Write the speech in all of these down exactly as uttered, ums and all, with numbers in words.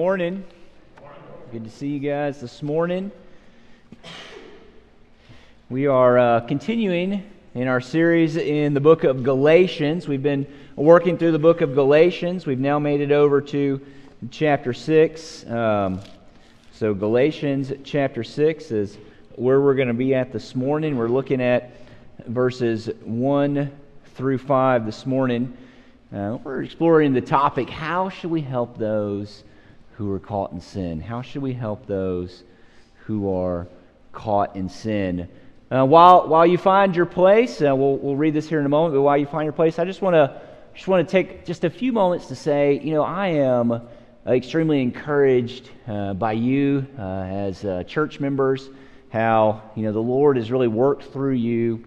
Morning. Good to see you guys this morning. We are uh, continuing in our series in the book of Galatians. We've been working through the book of Galatians. We've now made it over to chapter six. Um, so Galatians chapter six is where we're going to be at this morning. We're looking at verses one through five this morning. Uh, we're exploring the topic, how should we help those who are caught in sin? How should we help those who are caught in sin? Uh, while while you find your place, uh, we'll we'll read this here in a moment. But while you find your place, I just want to just want to take just a few moments to say, you know, I am uh, extremely encouraged uh, by you uh, as uh, church members. How you know the Lord has really worked through you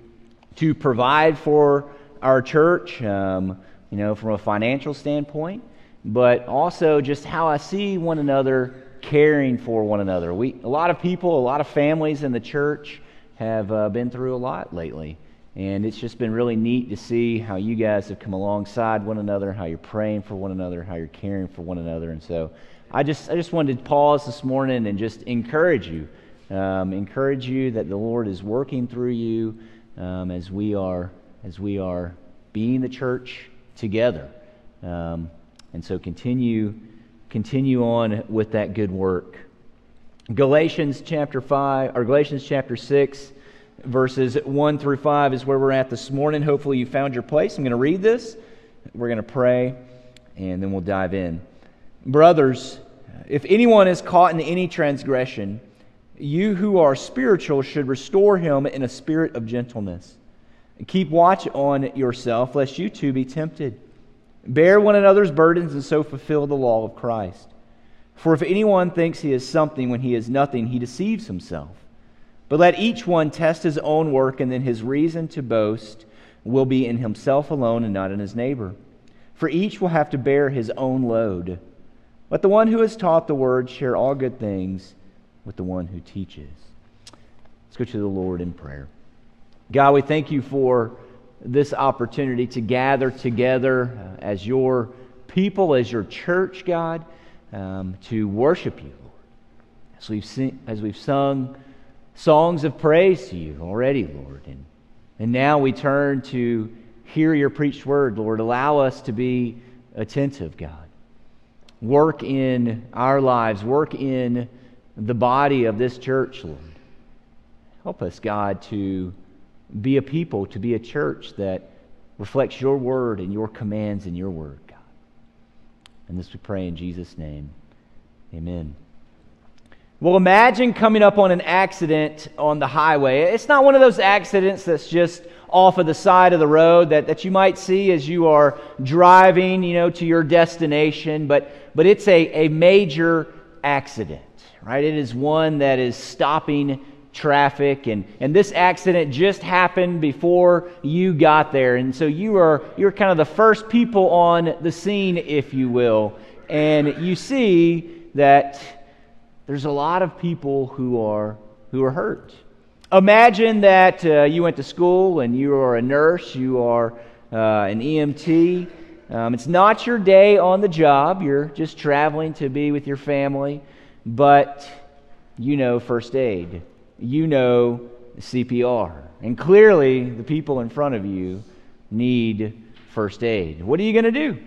to provide for our church, um, you know, from a financial standpoint. But also just how I see one another caring for one another. We a lot of people, a lot of families in the church have uh, been through a lot lately. And it's just been really neat to see how you guys have come alongside one another, how you're praying for one another, how you're caring for one another. And so I just I just wanted to pause this morning and just encourage you, um, encourage you that the Lord is working through you um, as we are as we are being the church together. Um, And so continue continue on with that good work. Galatians chapter five, or Galatians chapter six, verses one through five is where we're at this morning. Hopefully you found your place. I'm going to read this. We're going to pray, and then we'll dive in. Brothers, if anyone is caught in any transgression, you who are spiritual should restore him in a spirit of gentleness. Keep watch on yourself, lest you too be tempted. Bear one another's burdens and so fulfill the law of Christ. For if anyone thinks he is something when he is nothing, he deceives himself. But let each one test his own work, and then his reason to boast will be in himself alone and not in his neighbor. For each will have to bear his own load. Let the one who is taught the word share all good things with the one who teaches. Let's go to the Lord in prayer. God, we thank you for this opportunity to gather together uh, as your people, as your church, God, um, to worship you, Lord. As we've sing, as we've sung songs of praise to you already, Lord, and and now we turn to hear your preached word, Lord. Allow us to be attentive, God. Work in our lives. Work in the body of this church, Lord. Help us, God, to be a people, to be a church that reflects your word and your commands and your word, God. And this we pray in Jesus' name. Amen. Well, imagine coming up on an accident on the highway. It's not one of those accidents that's just off of the side of the road that, that you might see as you are driving, you know, to your destination, but, but it's a, a major accident, right? It is one that is stopping traffic, and and this accident just happened before you got there, and so you are you're kind of the first people on the scene, if you will, and you see that there's a lot of people who are who are hurt. Imagine that uh, you went to school and you are a nurse, you are uh, an E M T. Um, it's not your day on the job. You're just traveling to be with your family, but you know first aid. You know C P R, and clearly the people in front of you need first aid. What are you going to do?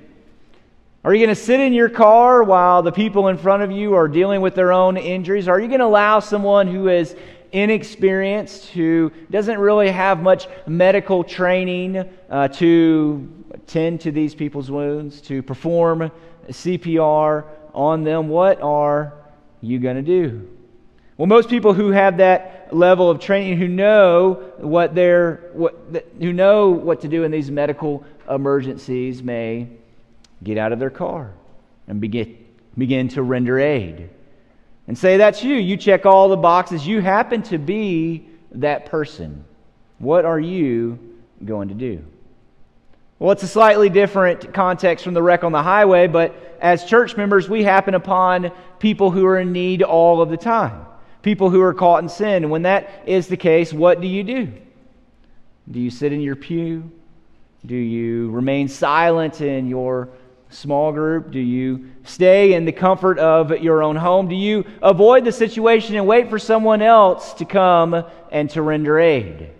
Are you going to sit in your car while the people in front of you are dealing with their own injuries? Are you going to allow someone who is inexperienced, who doesn't really have much medical training, uh, to tend to these people's wounds, to perform C P R on them? What are you going to do? Well, most people who have that level of training, who know what they're, what, who know what to do in these medical emergencies, may get out of their car and begin begin to render aid. And say that's you. You check all the boxes. You happen to be that person. What are you going to do? Well, it's a slightly different context from the wreck on the highway, but as church members, we happen upon people who are in need all of the time. People who are caught in sin. And when that is the case, what do you do? Do you sit in your pew? Do you remain silent in your small group? Do you stay in the comfort of your own home? Do you avoid the situation and wait for someone else to come and to render aid?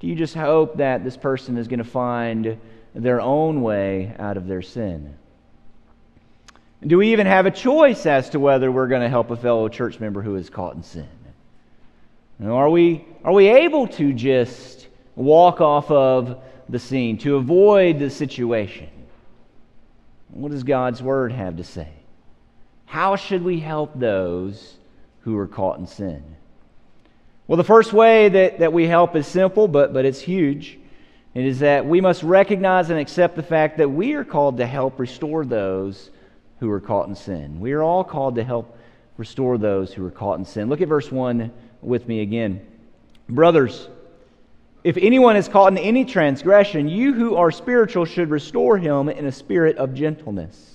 Do you just hope that this person is going to find their own way out of their sin? Do we even have a choice as to whether we're going to help a fellow church member who is caught in sin? Are we, are we able to just walk off of the scene, to avoid the situation? What does God's Word have to say? How should we help those who are caught in sin? Well, the first way that, that we help is simple, but, but it's huge. It is that we must recognize and accept the fact that we are called to help restore those who are caught in sin. We are all called to help restore those who are caught in sin. Look at verse one with me again. Brothers, if anyone is caught in any transgression, you who are spiritual should restore him in a spirit of gentleness.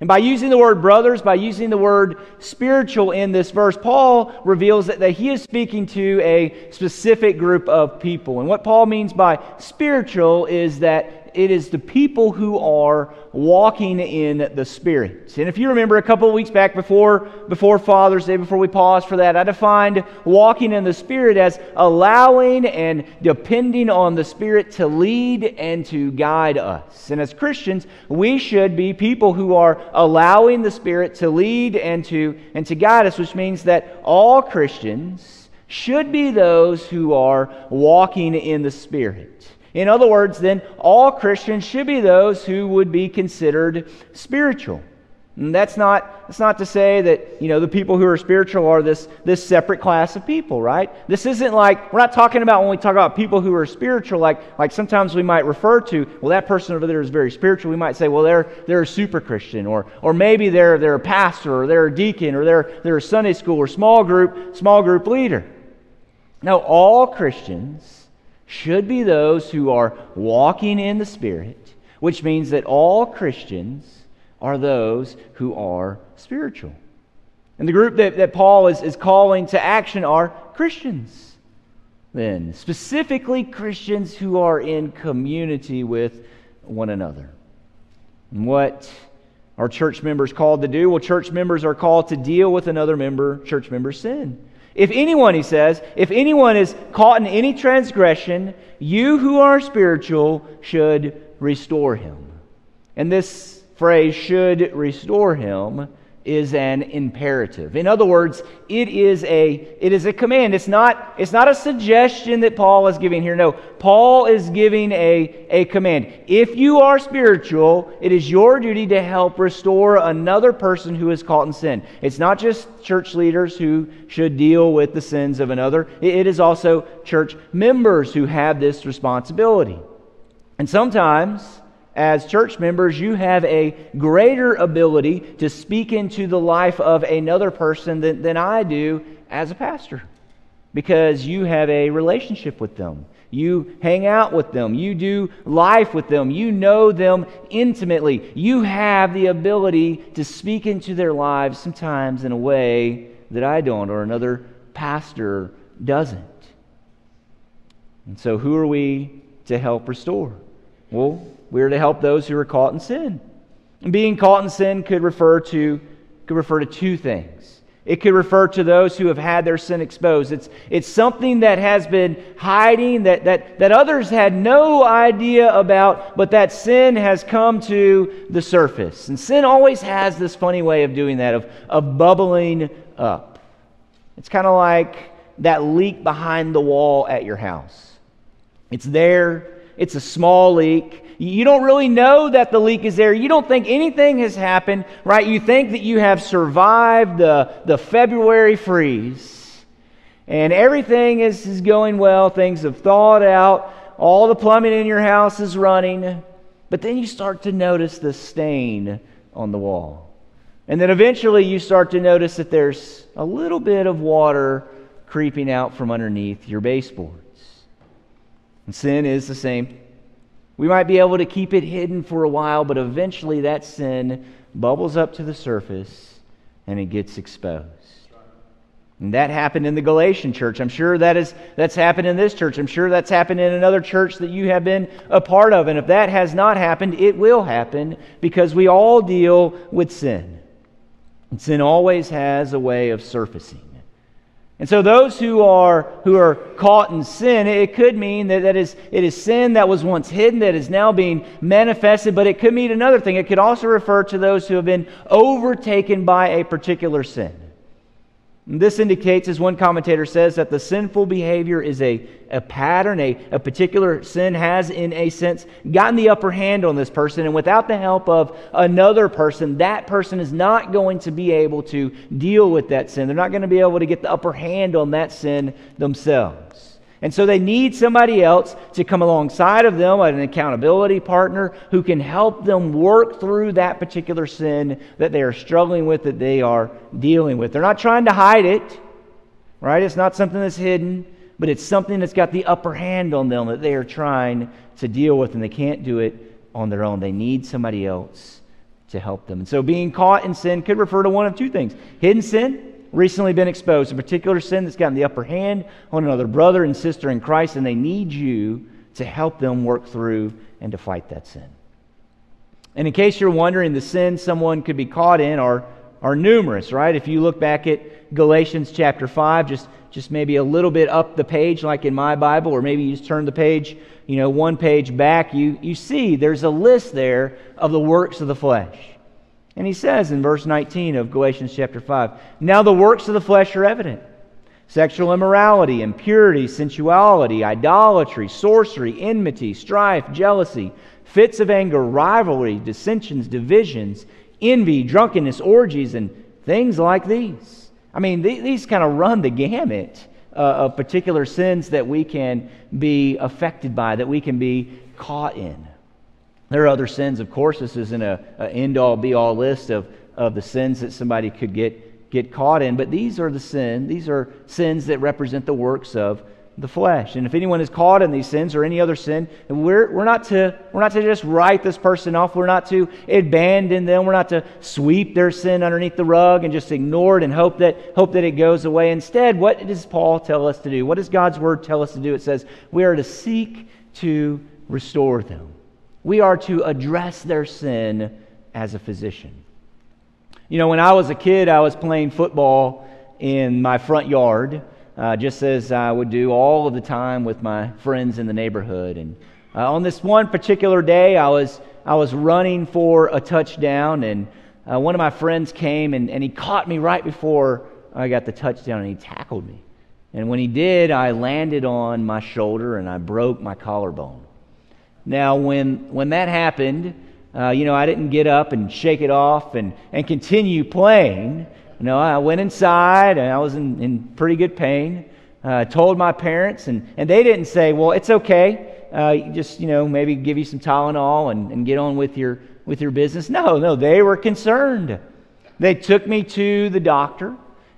And by using the word brothers, by using the word spiritual in this verse, Paul reveals that, that he is speaking to a specific group of people. And what Paul means by spiritual is that it is the people who are walking in the Spirit. And if you remember a couple of weeks back before, before Father's Day, before we paused for that, I defined walking in the Spirit as allowing and depending on the Spirit to lead and to guide us. And as Christians, we should be people who are allowing the Spirit to lead and to, and to guide us, which means that all Christians should be those who are walking in the Spirit. In other words, then, all Christians should be those who would be considered spiritual. And that's not, that's not to say that, you know, the people who are spiritual are this, this separate class of people, right? This isn't like, we're not talking about, when we talk about people who are spiritual, like, like sometimes we might refer to, well, that person over there is very spiritual. We might say, well, they're they're a super Christian, or or maybe they're they're a pastor, or they're a deacon, or they're they're a Sunday school or small group, small group leader. No, all Christians should be those who are walking in the Spirit, which means that all Christians are those who are spiritual. And the group that, that Paul is, is calling to action are Christians, then, specifically Christians who are in community with one another. And what are church members called to do? Well, church members are called to deal with another member, church member's sin. If anyone, he says, if anyone is caught in any transgression, you who are spiritual should restore him. And this phrase, should restore him, is an imperative. In other words, it is a it is a command. It's not, it's not a suggestion that Paul is giving here. No, Paul is giving a, a command. If you are spiritual, it is your duty to help restore another person who is caught in sin. It's not just church leaders who should deal with the sins of another. It is also church members who have this responsibility. And sometimes, as church members, you have a greater ability to speak into the life of another person than, than I do as a pastor, because you have a relationship with them. You hang out with them. You do life with them. You know them intimately. You have the ability to speak into their lives sometimes in a way that I don't, or another pastor doesn't. And so who are we to help restore? Well, we are to help those who are caught in sin. And being caught in sin could refer to could refer to two things. It could refer to those who have had their sin exposed. It's it's something that has been hiding, that that that others had no idea about, but that sin has come to the surface. And sin always has this funny way of doing that, of, of bubbling up. It's kind of like that leak behind the wall at your house. It's there. It's a small leak. You don't really know that the leak is there. You don't think anything has happened, right? You think that you have survived the, the February freeze, and everything is, is going well. Things have thawed out. All the plumbing in your house is running. But then you start to notice the stain on the wall. And then eventually you start to notice that there's a little bit of water creeping out from underneath your baseboard. And sin is the same. We might be able to keep it hidden for a while, but eventually that sin bubbles up to the surface and it gets exposed. And that happened in the Galatian church. I'm sure that is, that's happened in this church. I'm sure that's happened in another church that you have been a part of. And if that has not happened, it will happen, because we all deal with sin. And sin always has a way of surfacing. And so those who are who are caught in sin, it could mean that, that is, it is sin that was once hidden that is now being manifested, but it could mean another thing. It could also refer to those who have been overtaken by a particular sin. And this indicates, as one commentator says, that the sinful behavior is a, a pattern, a, a particular sin has, in a sense, gotten the upper hand on this person, and without the help of another person, that person is not going to be able to deal with that sin. They're not going to be able to get the upper hand on that sin themselves. And so they need somebody else to come alongside of them, an accountability partner, who can help them work through that particular sin that they are struggling with, that they are dealing with. They're not trying to hide it, right? It's not something that's hidden, but it's something that's got the upper hand on them that they are trying to deal with, and they can't do it on their own. They need somebody else to help them. And so being caught in sin could refer to one of two things: hidden sin, recently been exposed, a particular sin that's gotten the upper hand on another brother and sister in Christ, and they need you to help them work through and to fight that sin. And in case you're wondering, the sins someone could be caught in are, are numerous, right? If you look back at Galatians chapter five, just, just maybe a little bit up the page, like in my Bible, or maybe you just turn the page, you know, one page back, you, you see there's a list there of the works of the flesh. And he says in verse nineteen of Galatians chapter five, "Now the works of the flesh are evident: sexual immorality, impurity, sensuality, idolatry, sorcery, enmity, strife, jealousy, fits of anger, rivalry, dissensions, divisions, envy, drunkenness, orgies, and things like these." I mean, th- these kind of run the gamut uh, of particular sins that we can be affected by, that we can be caught in. There are other sins, of course. This isn't a, a end-all, be-all list of, of the sins that somebody could get, get caught in, but these are the sin. These are sins that represent the works of the flesh. And if anyone is caught in these sins or any other sin, we're we're not to we're not to just write this person off. We're not to abandon them. We're not to sweep their sin underneath the rug and just ignore it and hope that hope that it goes away. Instead, what does Paul tell us to do? What does God's Word tell us to do? It says we are to seek to restore them. We are to address their sin as a physician. You know, when I was a kid, I was playing football in my front yard, uh, just as I would do all of the time with my friends in the neighborhood. And uh, on this one particular day, I was I was running for a touchdown, and uh, one of my friends came and, and he caught me right before I got the touchdown, and he tackled me. And when he did, I landed on my shoulder and I broke my collarbone. Now, when when that happened, uh, you know, I didn't get up and shake it off and, and continue playing. You know, I went inside, and I was in, in pretty good pain. I uh, told my parents, and, and they didn't say, "Well, it's okay. Uh, just, you know, maybe give you some Tylenol and, and get on with your with your business." No, no, they were concerned. They took me to the doctor,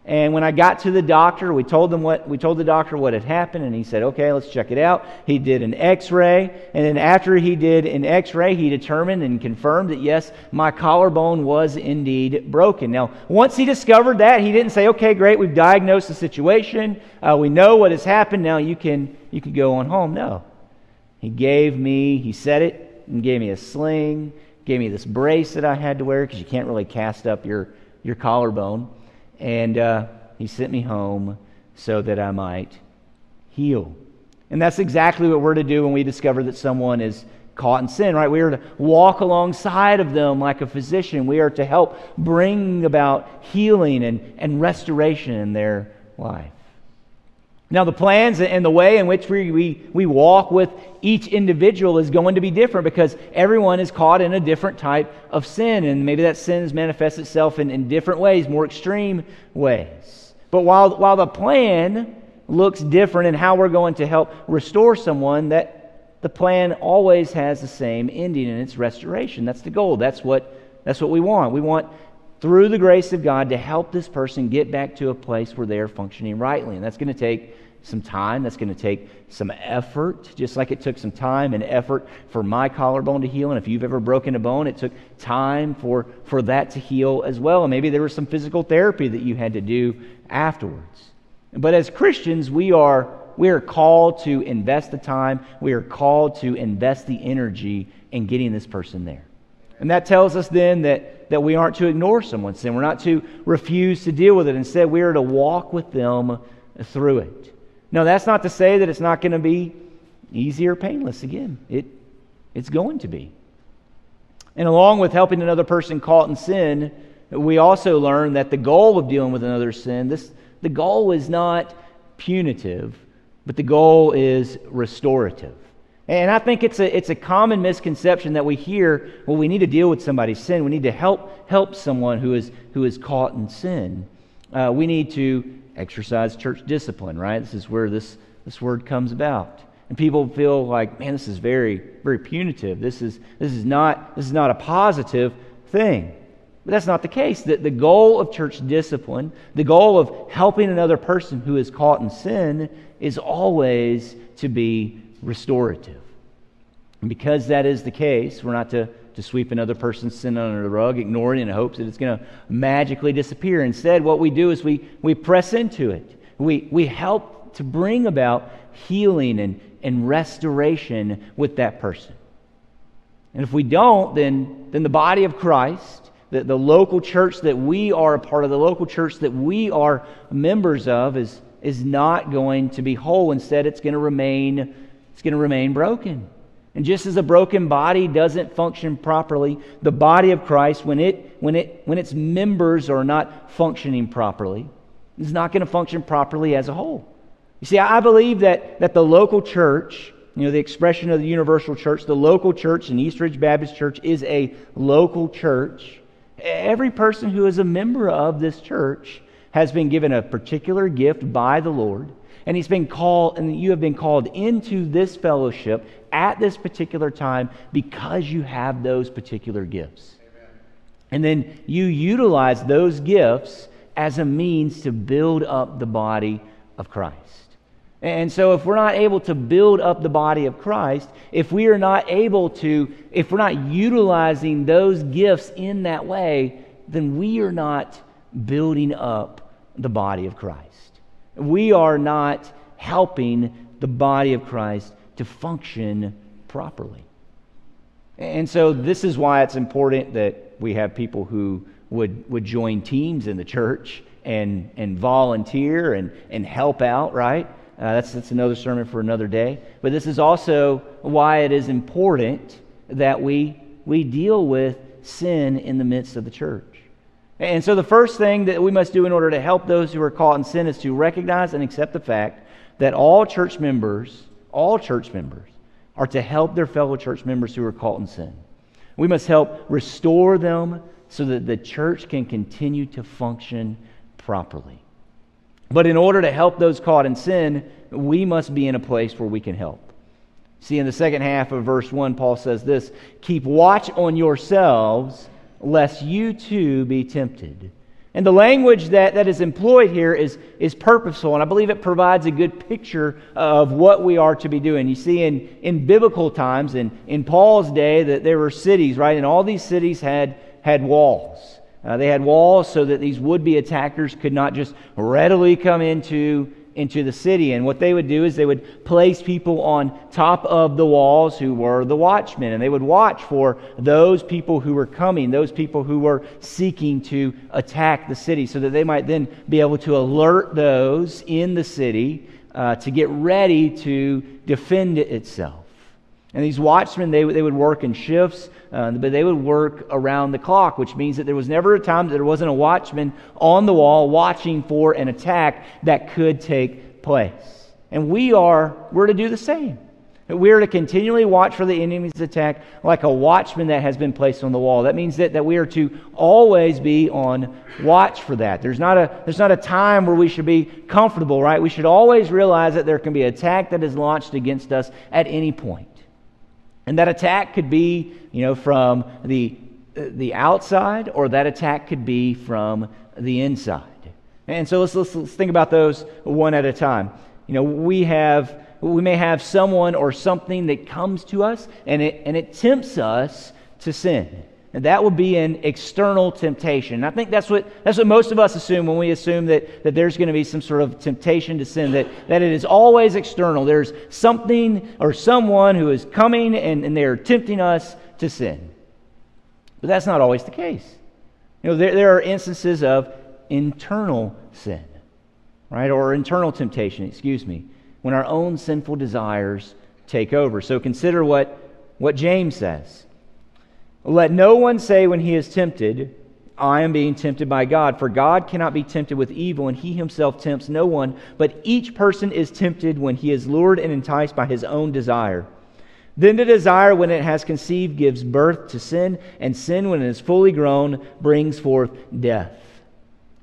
and when I got to the doctor, we told them what we told the doctor what had happened, and he said, "Okay, let's check it out." He did an X-ray, and then after he did an X-ray, he determined and confirmed that, yes, my collarbone was indeed broken. Now, once he discovered that, he didn't say, "Okay, great, we've diagnosed the situation. Uh, we know what has happened. Now you can you can go on home." No, he gave me he said it and gave me a sling, gave me this brace that I had to wear, because you can't really cast up your your collarbone. And uh, he sent me home so that I might heal. And that's exactly what we're to do when we discover that someone is caught in sin, right? We are to walk alongside of them like a physician. We are to help bring about healing and, and restoration in their life. Now, the plans and the way in which we, we, we walk with each individual is going to be different, because everyone is caught in a different type of sin, and maybe that sin manifests itself in, in different ways, more extreme ways. But while, while the plan looks different in how we're going to help restore someone, that the plan always has the same ending, and it's restoration. That's the goal. That's what, that's what we want. We want, through the grace of God, to help this person get back to a place where they are functioning rightly. And that's going to take some time. That's going to take some effort, just like it took some time and effort for my collarbone to heal. And if you've ever broken a bone, it took time for, for that to heal as well. And maybe there was some physical therapy that you had to do afterwards. But as Christians, we are we are called to invest the time. We are called to invest the energy in getting this person there. And that tells us then that, that we aren't to ignore someone's sin. We're not to refuse to deal with it. Instead, we are to walk with them through it. Now, that's not to say that it's not going to be easy or painless. Again, it it's going to be. And along with helping another person caught in sin, we also learn that the goal of dealing with another's sin, this the goal is not punitive, but the goal is restorative. And I think it's a it's a common misconception that we hear, well, we need to deal with somebody's sin. We need to help help someone who is who is caught in sin. Uh, we need to exercise church discipline, right? This is where this this word comes about, and people feel like, man, this is very very punitive. This is this is not this is not a positive thing. But that's not the case. That the goal of church discipline, the goal of helping another person who is caught in sin, is always to be restorative. And because that is the case, we're not to, to sweep another person's sin under the rug, ignore it in hopes that it's going to magically disappear. Instead, what we do is we we press into it. We we help to bring about healing and, and restoration with that person. And if we don't, then then the body of Christ, the, the local church that we are a part of, the local church that we are members of, is is not going to be whole. Instead, it's going to remain It's going to remain broken. And just as a broken body doesn't function properly, the body of Christ, when it when it when its members are not functioning properly, is not going to function properly as a whole. You see, I believe that that the local church, you know, the expression of the universal church, the local church in East Ridge Baptist Church is a local church. Every person who is a member of this church has been given a particular gift by the Lord. And he's been called, and you have been called into this fellowship at this particular time because you have those particular gifts. Amen. And then you utilize those gifts as a means to build up the body of Christ. And so if we're not able to build up the body of Christ, if we are not able to, if we're not utilizing those gifts in that way, then we are not building up the body of Christ. We are not helping the body of Christ to function properly. And so this is why it's important that we have people who would, would join teams in the church and, and volunteer and, and help out, right? Uh, that's, that's another sermon for another day. But this is also why it is important that we, we deal with sin in the midst of the church. And so the first thing that we must do in order to help those who are caught in sin is to recognize and accept the fact that all church members, all church members, are to help their fellow church members who are caught in sin. We must help restore them so that the church can continue to function properly. But in order to help those caught in sin, we must be in a place where we can help. See, in the second half of verse one, Paul says this, "Keep watch on yourselves, lest you too be tempted." And the language that, that is employed here is, is purposeful, and I believe it provides a good picture of what we are to be doing. You see, in, in biblical times, in, in Paul's day, that there were cities, right? And all these cities had, had walls. Uh, they had walls so that these would-be attackers could not just readily come into, into the city. And what they would do is they would place people on top of the walls who were the watchmen, and they would watch for those people who were coming, those people who were seeking to attack the city, so that they might then be able to alert those in the city uh, to get ready to defend itself. And these watchmen, they, they would work in shifts, uh, but they would work around the clock, which means that there was never a time that there wasn't a watchman on the wall watching for an attack that could take place. And we are, we're to do the same. We are to continually watch for the enemy's attack like a watchman that has been placed on the wall. That means that, that we are to always be on watch for that. There's not a there's not a time where we should be comfortable, right? We should always realize that there can be an attack that is launched against us at any point. And that attack could be, you know, from the the outside, or that attack could be from the inside. And so let's, let's let's think about those one at a time. You know, we have we may have someone or something that comes to us and it and it tempts us to sin. And that would be an external temptation. And I think that's what that's what most of us assume when we assume that, that there's going to be some sort of temptation to sin, that, that it is always external. There's something or someone who is coming and, and they're tempting us to sin. But that's not always the case. You know, there, there are instances of internal sin, right? Or internal temptation, excuse me, when our own sinful desires take over. So consider what, what James says. Let no one say when he is tempted, I am being tempted by God, for God cannot be tempted with evil, and he himself tempts no one, but each person is tempted when he is lured and enticed by his own desire. Then the desire, when it has conceived, gives birth to sin, and sin, when it is fully grown, brings forth death.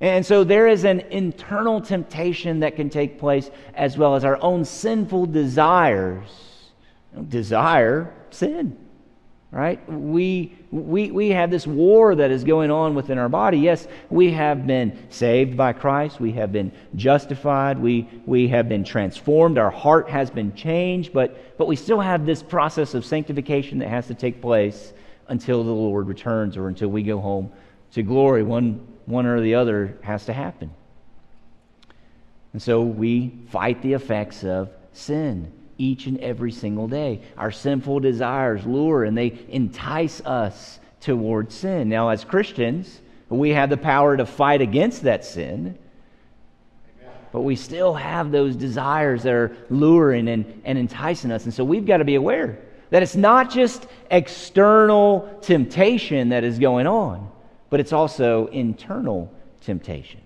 And so there is an internal temptation that can take place, as well as our own sinful desires. Desire, sin. Right? We, we we have this war that is going on within our body. Yes, we have been saved by Christ. We have been justified. We we have been transformed. Our heart has been changed. But, but we still have this process of sanctification that has to take place until the Lord returns or until we go home to glory. One, one or the other has to happen. And so we fight the effects of sin each and every single day. Our sinful desires lure and they entice us toward sin. Now, as Christians, we have the power to fight against that sin, but we still have those desires that are luring and, and enticing us. And so we've got to be aware that it's not just external temptation that is going on, but it's also internal temptation.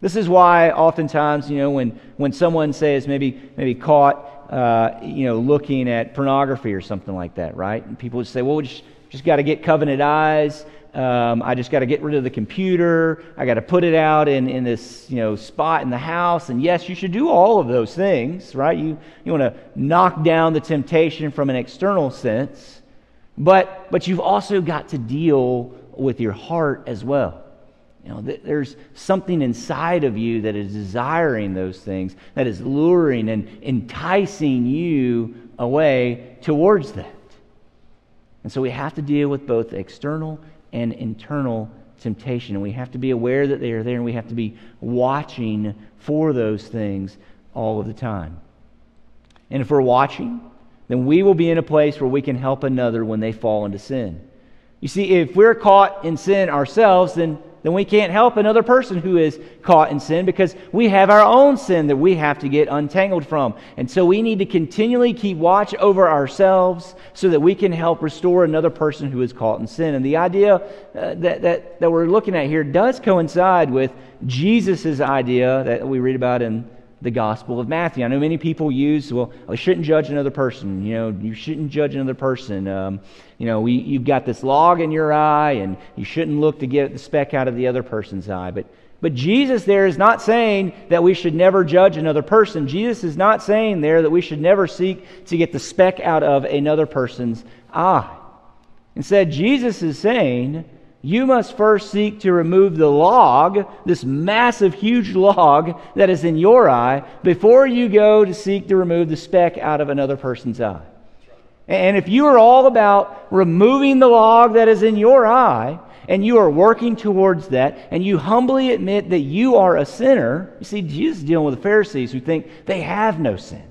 This is why oftentimes, you know, when, when someone says maybe maybe caught Uh, you know, looking at pornography or something like that, right? And people would say, well, we just, just got to get covenant eyes. Um, I just got to get rid of the computer. I got to put it out in, in this, you know, spot in the house. And yes, you should do all of those things, right? You you want to knock down the temptation from an external sense, but but you've also got to deal with your heart as well. You know, th- there's something inside of you that is desiring those things, that is luring and enticing you away towards that. And so we have to deal with both external and internal temptation. And we have to be aware that they are there, and we have to be watching for those things all of the time. And if we're watching, then we will be in a place where we can help another when they fall into sin. You see, if we're caught in sin ourselves, then then we can't help another person who is caught in sin, because we have our own sin that we have to get untangled from. And so we need to continually keep watch over ourselves so that we can help restore another person who is caught in sin. And the idea uh, that, that, that we're looking at here does coincide with Jesus' idea that we read about in the Gospel of Matthew. I know many people use, well, I shouldn't judge another person. You know, you shouldn't judge another person. Um, you know, we, you've got this log in your eye, and you shouldn't look to get the speck out of the other person's eye. But, but Jesus there is not saying that we should never judge another person. Jesus is not saying there that we should never seek to get the speck out of another person's eye. Instead, Jesus is saying, you must first seek to remove the log, this massive, huge log that is in your eye, before you go to seek to remove the speck out of another person's eye. And if you are all about removing the log that is in your eye, and you are working towards that, and you humbly admit that you are a sinner, you see, Jesus is dealing with the Pharisees who think they have no sin.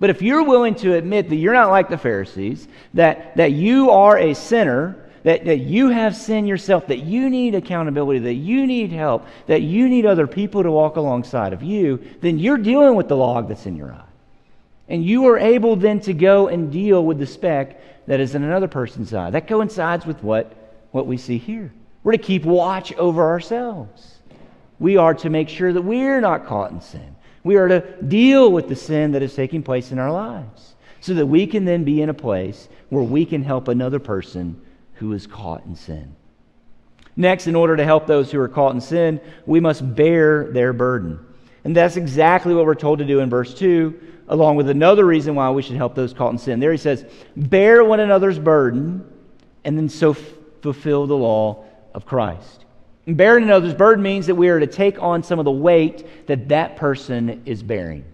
But if you're willing to admit that you're not like the Pharisees, that, that you are a sinner, That, that you have sin yourself, that you need accountability, that you need help, that you need other people to walk alongside of you, then you're dealing with the log that's in your eye. And you are able then to go and deal with the speck that is in another person's eye. That coincides with what, what we see here. We're to keep watch over ourselves. We are to make sure that we're not caught in sin. We are to deal with the sin that is taking place in our lives, so that we can then be in a place where we can help another person who is caught in sin. Next, in order to help those who are caught in sin, we must bear their burden. And that's exactly what we're told to do in verse two, along with another reason why we should help those caught in sin. There he says, bear one another's burden, and then so f- fulfill the law of Christ. And bearing another's burden means that we are to take on some of the weight that that person is bearing.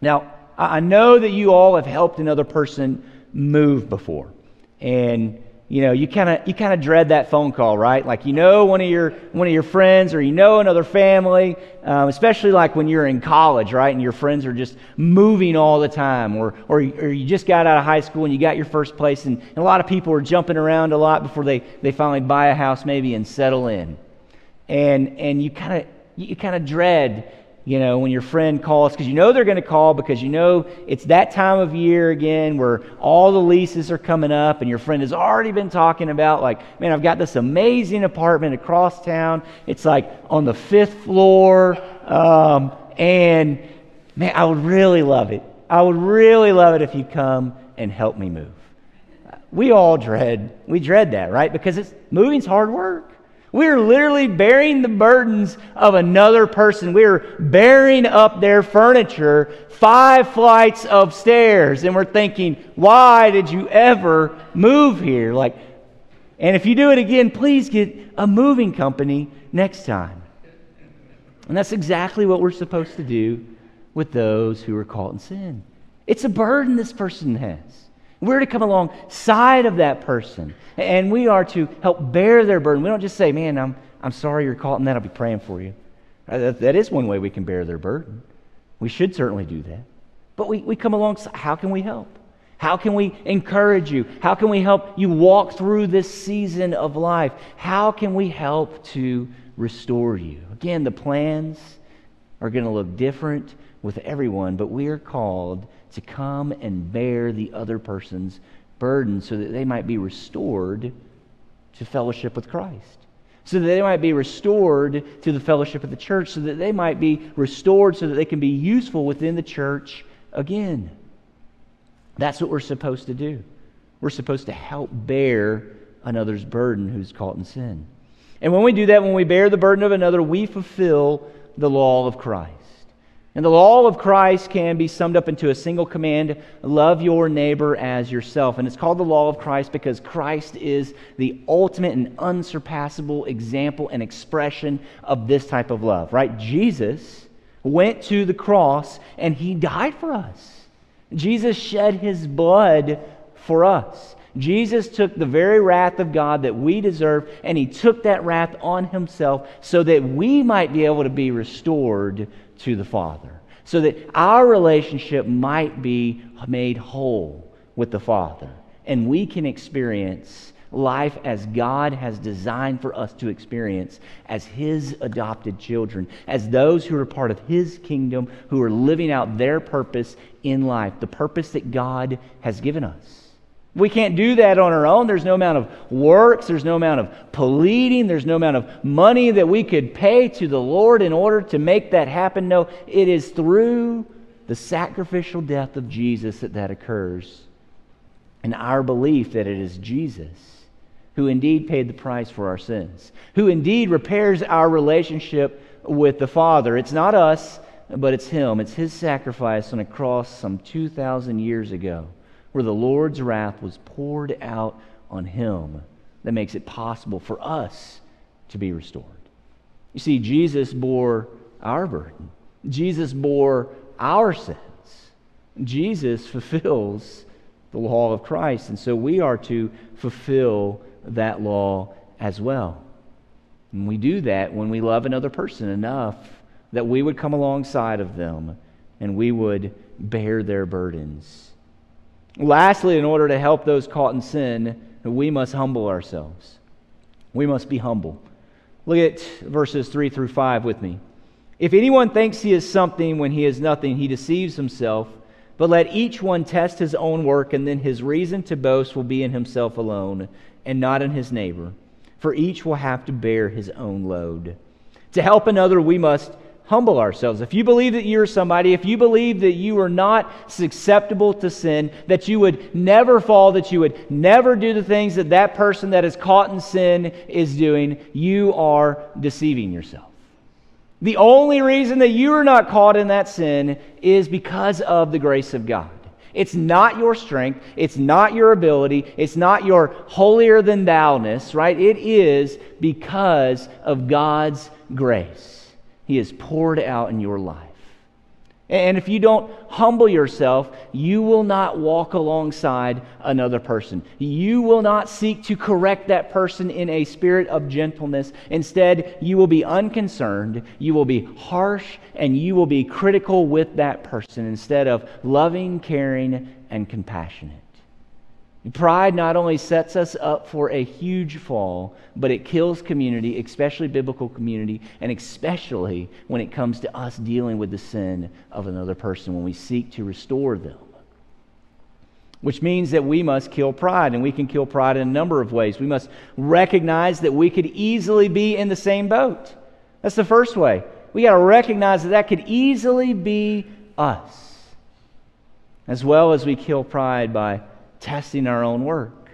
Now, I know that you all have helped another person move before, and you know, you kind of you kind of dread that phone call, right? Like, you know, one of your one of your friends, or you know, another family, um, especially like when you're in college, right? And your friends are just moving all the time, or or, or you just got out of high school and you got your first place, and, and a lot of people are jumping around a lot before they, they finally buy a house maybe and settle in, and and you kind of you kind of dread. You know, when your friend calls, because you know they're going to call, because you know it's that time of year again where all the leases are coming up, and your friend has already been talking about, like, man, I've got this amazing apartment across town. It's like on the fifth floor, um, and man, I would really love it. I would really love it if you come and help me move. We all dread, we dread that, right? Because it's moving's hard work. We're literally bearing the burdens of another person. We're bearing up their furniture five flights of stairs, and we're thinking, why did you ever move here? Like, and if you do it again, please get a moving company next time. And that's exactly what we're supposed to do with those who are caught in sin. It's a burden this person has. We're to come alongside of that person, and we are to help bear their burden. We don't just say, man, I'm I'm sorry you're caught in that. I'll be praying for you. That, that is one way we can bear their burden. We should certainly do that. But we, we come alongside. How can we help? How can we encourage you? How can we help you walk through this season of life? How can we help to restore you? Again, the plans are going to look different with everyone, but we are called to come and bear the other person's burden so that they might be restored to fellowship with Christ, so that they might be restored to the fellowship of the church, so that they might be restored so that they can be useful within the church again. That's what we're supposed to do. We're supposed to help bear another's burden who's caught in sin. And when we do that, when we bear the burden of another, we fulfill the law of Christ. And the law of Christ can be summed up into a single command: love your neighbor as yourself. And it's called the law of Christ because Christ is the ultimate and unsurpassable example and expression of this type of love, right? Jesus went to the cross and he died for us. Jesus shed his blood for us. Jesus took the very wrath of God that we deserve, and he took that wrath on himself so that we might be able to be restored to the Father, so that our relationship might be made whole with the Father, and we can experience life as God has designed for us to experience as his adopted children, as those who are part of his kingdom, who are living out their purpose in life, the purpose that God has given us. We can't do that on our own. There's no amount of works. There's no amount of pleading. There's no amount of money that we could pay to the Lord in order to make that happen. No, it is through the sacrificial death of Jesus that that occurs, and our belief that it is Jesus who indeed paid the price for our sins, who indeed repairs our relationship with the Father. It's not us, but it's him. It's his sacrifice on a cross some two thousand years ago, where the Lord's wrath was poured out on him, that makes it possible for us to be restored. You see, Jesus bore our burden. Jesus bore our sins. Jesus fulfills the law of Christ, and so we are to fulfill that law as well. And we do that when we love another person enough that we would come alongside of them and we would bear their burdens. Lastly, in order to help those caught in sin, we must humble ourselves. We must be humble. Look at verses three through five with me. If anyone thinks he is something when he is nothing, he deceives himself. But let each one test his own work, and then his reason to boast will be in himself alone, and not in his neighbor. For each will have to bear his own load. To help another, we must humble ourselves. If you believe that you're somebody, if you believe that you are not susceptible to sin, that you would never fall, that you would never do the things that that person that is caught in sin is doing, you are deceiving yourself. The only reason that you are not caught in that sin is because of the grace of God. It's not your strength. It's not your ability. It's not your holier-than-thou-ness, right? It is because of God's grace. He has poured out in your life. And if you don't humble yourself, you will not walk alongside another person. You will not seek to correct that person in a spirit of gentleness. Instead, you will be unconcerned, you will be harsh, and you will be critical with that person instead of loving, caring, and compassionate. Pride not only sets us up for a huge fall, but it kills community, especially biblical community, and especially when it comes to us dealing with the sin of another person, when we seek to restore them. Which means that we must kill pride, and we can kill pride in a number of ways. We must recognize that we could easily be in the same boat. That's the first way. We got to recognize that that could easily be us. As well as we kill pride by testing our own work.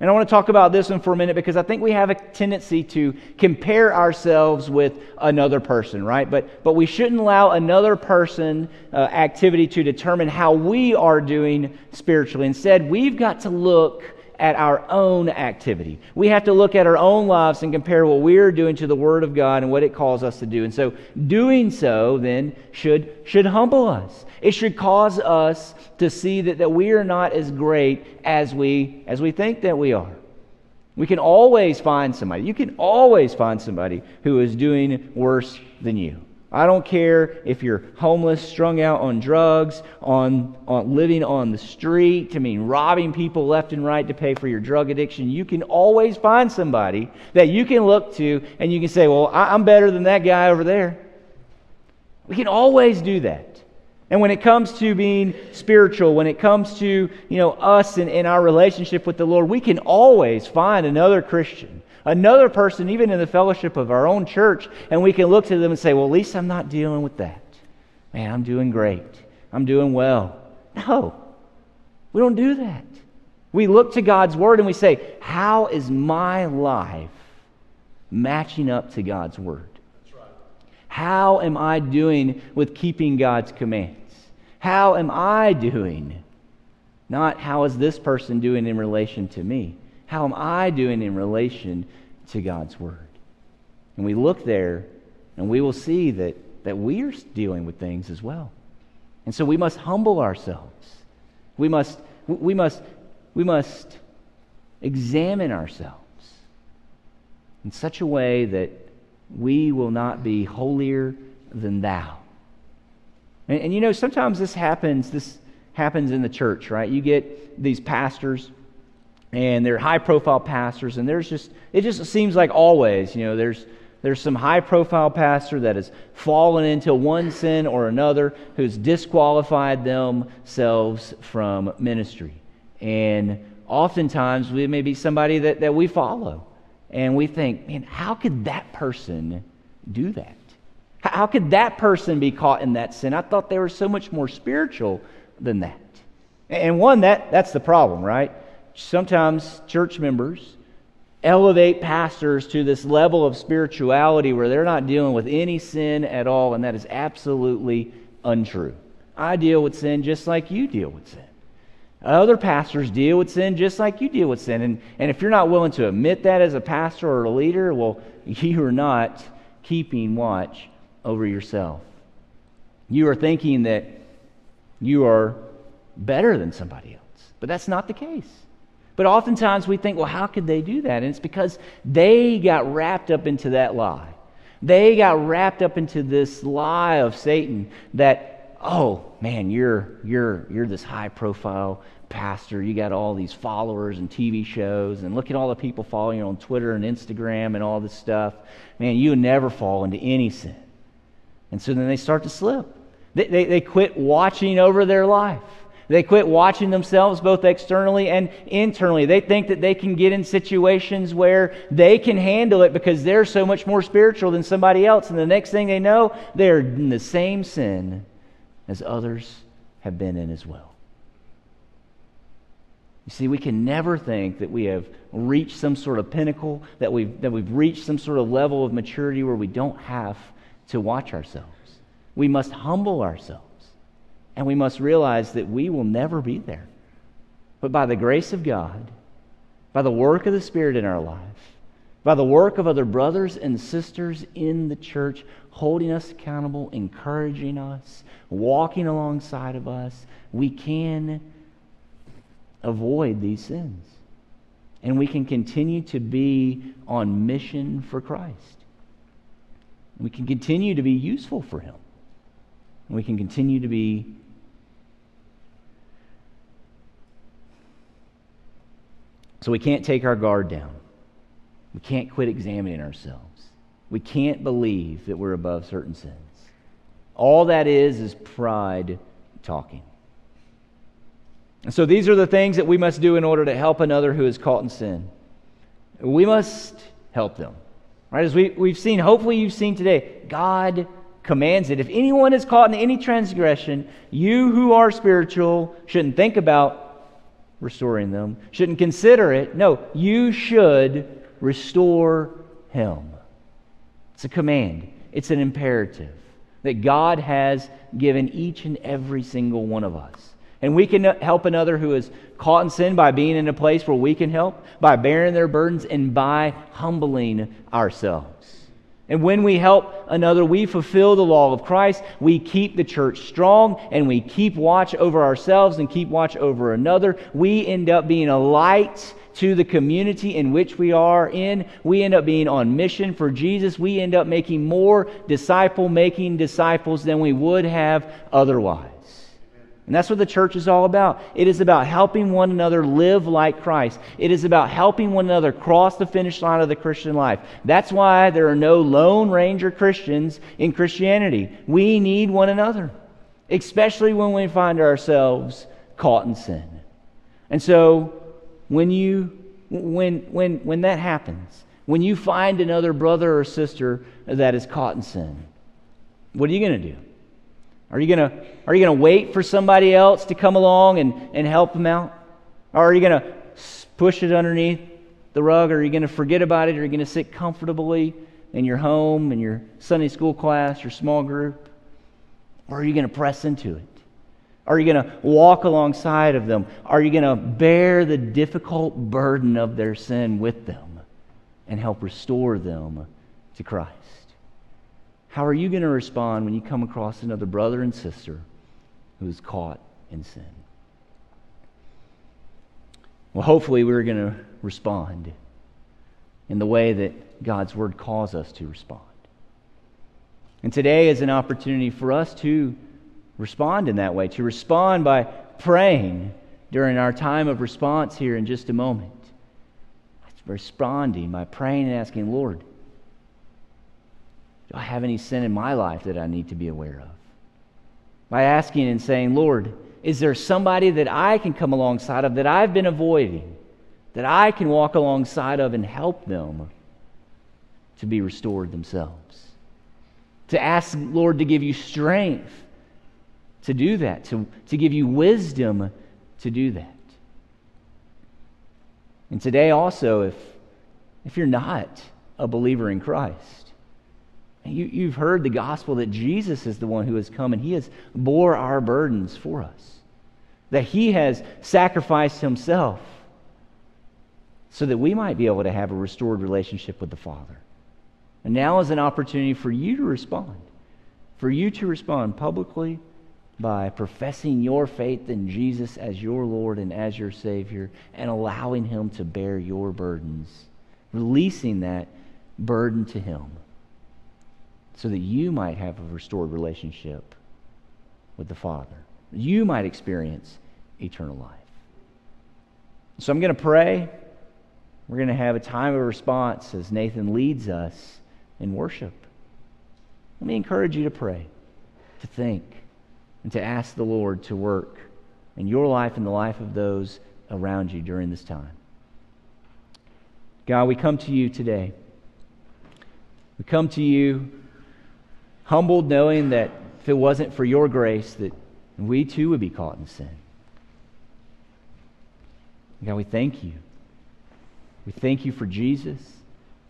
And I want to talk about this one for a minute because I think we have a tendency to compare ourselves with another person, right? But but we shouldn't allow another person uh, activity to determine how we are doing spiritually. Instead, we've got to look at our own activity. We have to look at our own lives and compare what we're doing to the Word of God and what it calls us to do. And so doing so then should should humble us. It should cause us to see that, that we are not as great as we as we think that we are. We can always find somebody. You can always find somebody who is doing worse than you. I don't care if you're homeless, strung out on drugs, on, on living on the street, I mean, robbing people left and right to pay for your drug addiction. You can always find somebody that you can look to and you can say, well, I, I'm better than that guy over there. We can always do that. And when it comes to being spiritual, when it comes to, you know, us and, and our relationship with the Lord, we can always find another Christian, another person, even in the fellowship of our own church, and we can look to them and say, well, at least I'm not dealing with that. Man, I'm doing great. I'm doing well. No, we don't do that. We look to God's Word and we say, how is my life matching up to God's Word? How am I doing with keeping God's commands? How am I doing? Not how is this person doing in relation to me? How am I doing in relation to God's Word? And we look there and we will see that, that we are dealing with things as well. And so we must humble ourselves. We must, we must, we must examine ourselves in such a way that we will not be holier than thou. And, and you know, sometimes this happens, this happens in the church, right? You get these pastors, and they're high-profile pastors, and there's just, it just seems like always, you know, there's there's some high-profile pastor that has fallen into one sin or another who's disqualified themselves from ministry. And oftentimes, we may be somebody that, that we follow. And we think, man, how could that person do that? How could that person be caught in that sin? I thought they were so much more spiritual than that. And one, that that's the problem, right? Sometimes church members elevate pastors to this level of spirituality where they're not dealing with any sin at all, and that is absolutely untrue. I deal with sin just like you deal with sin. Other pastors deal with sin just like you deal with sin. And, and if you're not willing to admit that as a pastor or a leader, well, you are not keeping watch over yourself. You are thinking that you are better than somebody else. But that's not the case. But oftentimes we think, well, how could they do that? And it's because they got wrapped up into that lie. They got wrapped up into this lie of Satan that, oh, man, you're you're you're this high-profile pastor. You got all these followers and T V shows, and look at all the people following you on Twitter and Instagram and all this stuff. Man, you never fall into any sin. And so then they start to slip. They, they, they quit watching over their life. They quit watching themselves both externally and internally. They think that they can get in situations where they can handle it because they're so much more spiritual than somebody else. And the next thing they know, they're in the same sin as others have been in as well. You see, we can never think that we have reached some sort of pinnacle, that we've, that we've reached some sort of level of maturity where we don't have to watch ourselves. We must humble ourselves, and we must realize that we will never be there. But by the grace of God, by the work of the Spirit in our life, by the work of other brothers and sisters in the church, holding us accountable, encouraging us, walking alongside of us, we can avoid these sins. And we can continue to be on mission for Christ. We can continue to be useful for Him. We can continue to be So we can't take our guard down. We can't quit examining ourselves. We can't believe that we're above certain sins. All that is is pride talking. And so these are the things that we must do in order to help another who is caught in sin. We must help them. Right? As we, we've seen, hopefully you've seen today, God commands it. If anyone is caught in any transgression, you who are spiritual shouldn't think about restoring them, shouldn't consider it. No, you should restore him. It's a command. It's an imperative that God has given each and every single one of us. And we can help another who is caught in sin by being in a place where we can help, by bearing their burdens, and by humbling ourselves. And when we help another, we fulfill the law of Christ. We keep the church strong, and we keep watch over ourselves and keep watch over another. We end up being a light to the community in which we are in. We end up being on mission for Jesus. We end up making more disciple-making disciples than we would have otherwise. And that's what the church is all about. It is about helping one another live like Christ. It is about helping one another cross the finish line of the Christian life. That's why there are no Lone Ranger Christians in Christianity. We need one another, especially when we find ourselves caught in sin. And so when you when when when that happens, when you find another brother or sister that is caught in sin, what are you going to do? Are you going to are you going to wait for somebody else to come along and, and help them out? Or are you going to push it underneath the rug? Or are you going to forget about it? Or are you going to sit comfortably in your home, in your Sunday school class, your small group? Or are you going to press into it? Are you going to walk alongside of them? Are you going to bear the difficult burden of their sin with them and help restore them to Christ? How are you going to respond when you come across another brother and sister who is caught in sin? Well, hopefully we're going to respond in the way that God's Word calls us to respond. And today is an opportunity for us to respond in that way, to respond by praying during our time of response here in just a moment. That's responding by praying and asking, Lord, do I have any sin in my life that I need to be aware of? By asking and saying, Lord, is there somebody that I can come alongside of that I've been avoiding, that I can walk alongside of and help them to be restored themselves? To ask, Lord, to give you strength to do that, to, to give you wisdom to do that. And today also, if, if you're not a believer in Christ, You, you've heard the gospel that Jesus is the one who has come and He has bore our burdens for us. That He has sacrificed Himself so that we might be able to have a restored relationship with the Father. And now is an opportunity for you to respond. For you to respond publicly by professing your faith in Jesus as your Lord and as your Savior and allowing Him to bear your burdens. Releasing that burden to Him, so that you might have a restored relationship with the Father. You might experience eternal life. So I'm going to pray. We're going to have a time of response as Nathan leads us in worship. Let me encourage you to pray, to think, and to ask the Lord to work in your life and the life of those around you during this time. God, we come to you today. We come to you humbled, knowing that if it wasn't for your grace, that we too would be caught in sin. God, we thank you. We thank you for Jesus,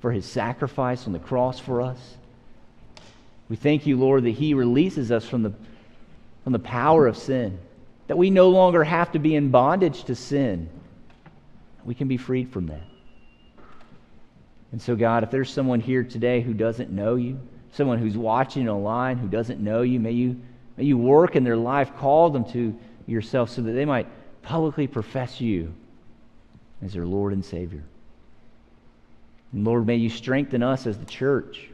for His sacrifice on the cross for us. We thank you, Lord, that He releases us from the, from the power of sin, that we no longer have to be in bondage to sin. We can be freed from that. And so, God, if there's someone here today who doesn't know you, someone who's watching online who doesn't know you, may you, may you work in their life, call them to yourself so that they might publicly profess you as their Lord and Savior. And Lord, may you strengthen us as the church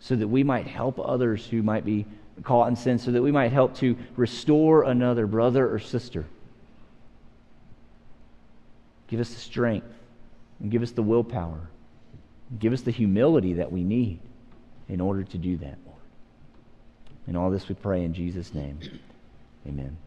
so that we might help others who might be caught in sin, so that we might help to restore another brother or sister. Give us the strength and give us the willpower. Give us the humility that we need in order to do that, Lord. And all this we pray in Jesus' name. Amen.